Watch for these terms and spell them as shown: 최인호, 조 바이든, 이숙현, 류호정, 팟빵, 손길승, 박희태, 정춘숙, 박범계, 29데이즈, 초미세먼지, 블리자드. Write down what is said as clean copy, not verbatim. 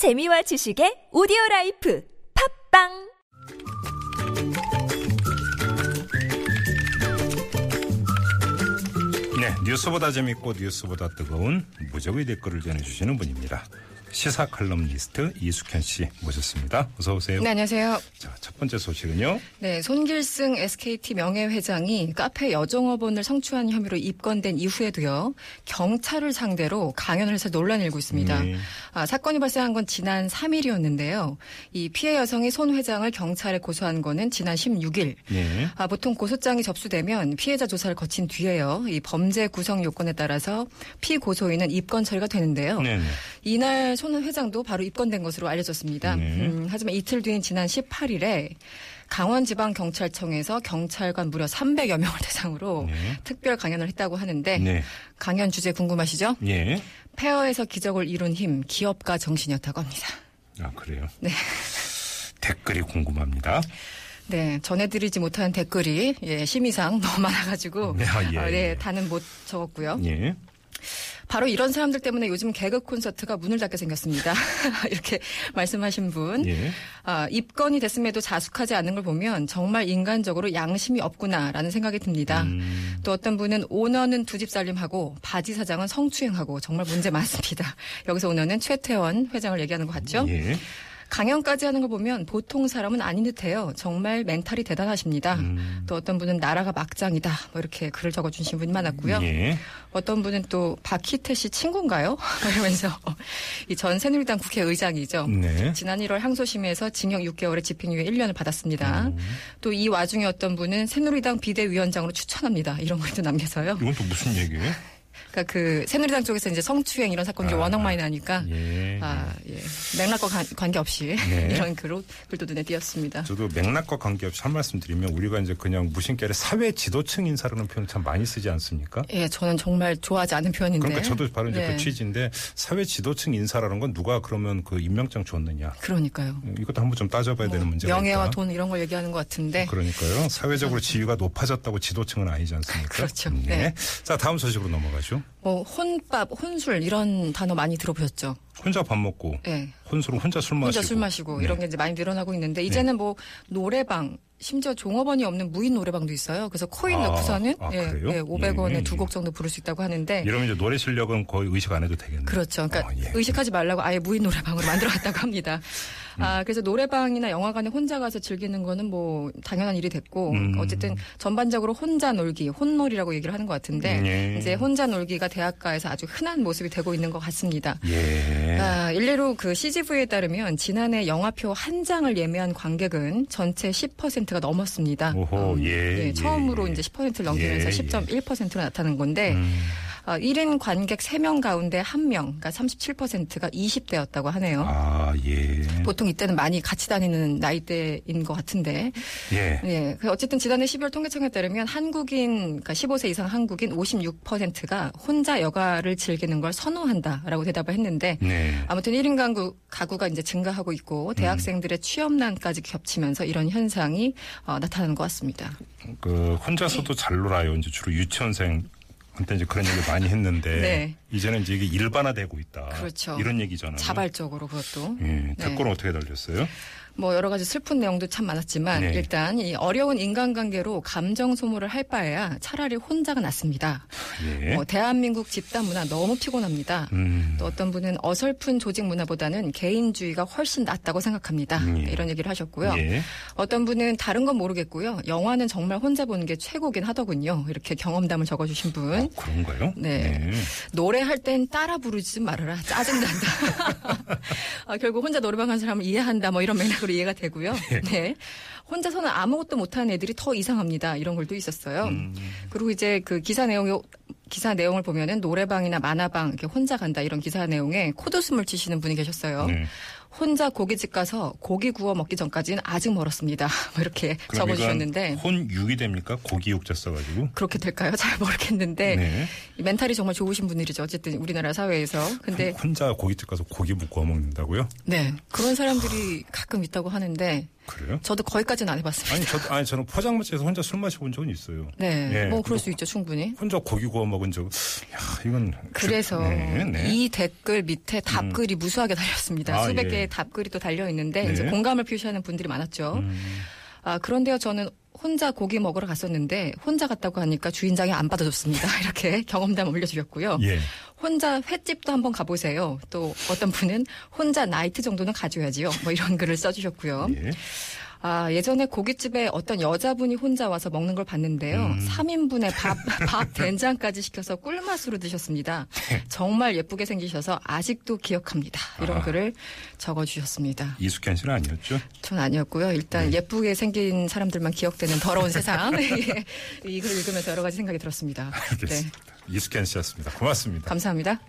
재미와 지식의 오디오라이프 팟빵 네, 뉴스보다 재밌고 뉴스보다 뜨거운 무적의 댓글을 전해주시는 분입니다. 시사 칼럼니스트 이숙현 씨 모셨습니다. 어서 오세요. 네, 안녕하세요. 자, 첫 번째 소식은요. 네, 손길승 SKT 명예회장이 카페 여정업원을 성추한 혐의로 입건된 이후에도요. 경찰을 상대로 강연을 해서 논란을 일고 있습니다. 사건이 발생한 건 지난 3일이었는데요. 이 피해 여성이 손 회장을 경찰에 고소한 거는 지난 16일. 네. 보통 고소장이 접수되면 피해자 조사를 거친 뒤에요. 이 범죄 구성 요건에 따라서 피고소인은 입건 처리가 되는데요. 네. 이날 손 회장도 바로 입건된 것으로 알려졌습니다. 하지만 이틀 뒤인 지난 18일에 강원지방경찰청에서 경찰관 무려 300여 명을 대상으로 특별 강연을 했다고 하는데 강연 주제 궁금하시죠? 네. 폐허에서 기적을 이룬 힘, 기업가 정신이었다고 합니다. 아, 그래요? 네. 댓글이 궁금합니다. 네, 전해드리지 못한 댓글이 심의상 너무 많아가지고 다는 못 적었고요. 네. 바로 이런 사람들 때문에 요즘 개그 콘서트가 문을 닫게 생겼습니다. 이렇게 말씀하신 분. 예. 입건이 됐음에도 자숙하지 않은 걸 보면 정말 인간적으로 양심이 없구나라는 생각이 듭니다. 또 어떤 분은 오너는 두 집 살림하고 바지 사장은 성추행하고 정말 문제 많습니다. 여기서 오너는 최태원 회장을 얘기하는 것 같죠? 예. 강연까지 하는 걸 보면 보통 사람은 아닌 듯해요. 정말 멘탈이 대단하십니다. 또 어떤 분은 나라가 막장이다. 뭐 이렇게 글을 적어주신 분이 많았고요. 예. 어떤 분은 또 박희태 씨 친구인가요? 이러면서 이 전 새누리당 국회의장이죠. 네. 지난 1월 항소심에서 징역 6개월에 집행유예 1년을 받았습니다. 또 이 와중에 어떤 분은 새누리당 비대위원장으로 추천합니다. 이런 글도 남겨서요. 이건 또 무슨 얘기예요? 그러니까 그 새누리당 쪽에서 이제 성추행 이런 사건이 워낙 많이 나니까 맥락과 관계없이 이런 글도 눈에 띄었습니다. 저도 맥락과 관계없이 한 말씀 드리면 우리가 이제 그냥 무심결에 사회 지도층 인사라는 표현 참 많이 쓰지 않습니까? 예, 저는 정말 좋아하지 않은 표현인데. 그러니까 저도 바로 이제 그 취지인데 사회 지도층 인사라는 건 누가 그러면 그 임명장 줬느냐. 그러니까요. 이것도 한번 좀 따져봐야 되는 문제가 명예와 있다. 돈 이런 걸 얘기하는 것 같은데. 그러니까요. 사회적으로 지위가 높아졌다고 지도층은 아니지 않습니까? 그렇죠. 네. 네. 자, 다음 소식으로 넘어가죠. 뭐 혼밥, 혼술 이런 단어 많이 들어보셨죠? 혼자 밥 먹고, 혼술은 혼자 술 마시고 이런 게 이제 많이 늘어나고 있는데 이제는 뭐 노래방, 심지어 종업원이 없는 무인 노래방도 있어요. 그래서 코인 넣고서는 500원에 두 곡 정도 부를 수 있다고 하는데 이러면 이제 노래 실력은 거의 의식 안 해도 되겠네요. 그렇죠. 그러니까 의식하지 말라고 아예 무인 노래방으로 만들어놨다고 합니다. 그래서 노래방이나 영화관에 혼자 가서 즐기는 거는 뭐 당연한 일이 됐고 어쨌든 전반적으로 혼자 놀기, 혼놀이라고 얘기를 하는 것 같은데 이제 혼자 놀기가 대학가에서 아주 흔한 모습이 되고 있는 것 같습니다. 예. 일례로 그 CGV에 따르면 지난해 영화표 한 장을 예매한 관객은 전체 10%가 넘었습니다. 오호, 처음으로 이제 10%를 넘기면서 10.1%로 나타난 건데 1인 관객 3명 가운데 1명, 그러니까 37%가 20대였다고 하네요. 아, 예. 보통 이때는 많이 같이 다니는 나이대인 것 같은데. 예. 예. 어쨌든 지난해 12월 통계청에 따르면 한국인, 그러니까 15세 이상 한국인 56%가 혼자 여가를 즐기는 걸 선호한다라고 대답을 했는데. 네. 아무튼 1인 가구가 이제 증가하고 있고 대학생들의 취업난까지 겹치면서 이런 현상이 나타나는 것 같습니다. 그 혼자서도 잘 놀아요. 이제 주로 유치원생. 한때 이제 그런 얘기 많이 했는데 이제는 이제 이게 일반화되고 있다. 그렇죠. 이런 얘기잖아요. 자발적으로 그것도. 예, 댓글은 어떻게 달렸어요? 뭐 여러 가지 슬픈 내용도 참 많았지만 일단 이 어려운 인간관계로 감정 소모를 할 바에야 차라리 혼자가 낫습니다. 뭐 대한민국 집단 문화 너무 피곤합니다. 또 어떤 분은 어설픈 조직 문화보다는 개인주의가 훨씬 낫다고 생각합니다. 이런 얘기를 하셨고요. 어떤 분은 다른 건 모르겠고요. 영화는 정말 혼자 보는 게 최고긴 하더군요. 이렇게 경험담을 적어주신 분. 그런가요? 네. 노래할 땐 따라 부르지 말아라. 짜증난다. 결국 혼자 노래방 간 사람을 이해한다. 뭐 이런 맥락으로 이해가 되고요. 네. 혼자서는 아무것도 못하는 애들이 더 이상합니다. 이런 글도 있었어요. 그리고 이제 그 기사 내용을 보면은 노래방이나 만화방 이렇게 혼자 간다 이런 기사 내용에 코웃음을 치시는 분이 계셨어요. 혼자 고깃집 가서 고기 구워 먹기 전까지는 아직 멀었습니다. 이렇게 적어주셨는데. 혼육이 됩니까? 고기 육자 써가지고. 그렇게 될까요? 잘 모르겠는데. 멘탈이 정말 좋으신 분들이죠. 어쨌든 우리나라 사회에서. 근데 혼자 고깃집 가서 고기 구워 먹는다고요? 네. 그런 사람들이 가끔 있다고 하는데. 그래요? 저도 거기까지는 안 해봤습니다. 아니 저는 포장마차에서 혼자 술 마셔본 적은 있어요. 네, 예, 뭐 그럴 수 있죠, 충분히. 혼자 고기 구워 먹은 적. 야, 이건. 그래서 이 댓글 밑에 답글이 무수하게 달렸습니다. 수백 개의 답글이 또 달려 있는데 이제 공감을 표시하는 분들이 많았죠. 아, 그런데요, 저는 혼자 고기 먹으러 갔었는데 혼자 갔다고 하니까 주인장이 안 받아줬습니다. 이렇게 경험담 올려주셨고요. 예. 혼자 횟집도 한번 가보세요. 또 어떤 분은 혼자 나이트 정도는 가줘야지요. 뭐 이런 글을 써주셨고요. 예. 아, 예전에 고깃집에 어떤 여자분이 혼자 와서 먹는 걸 봤는데요. 3인분에 밥 된장까지 시켜서 꿀맛으로 드셨습니다. 정말 예쁘게 생기셔서 아직도 기억합니다. 이런 글을 적어주셨습니다. 이숙현 씨는 아니었죠? 전 아니었고요. 일단 예쁘게 생긴 사람들만 기억되는 더러운 세상. 이 글을 읽으면서 여러 가지 생각이 들었습니다. 알겠습니다. 네. 이숙현 씨였습니다. 고맙습니다. 감사합니다.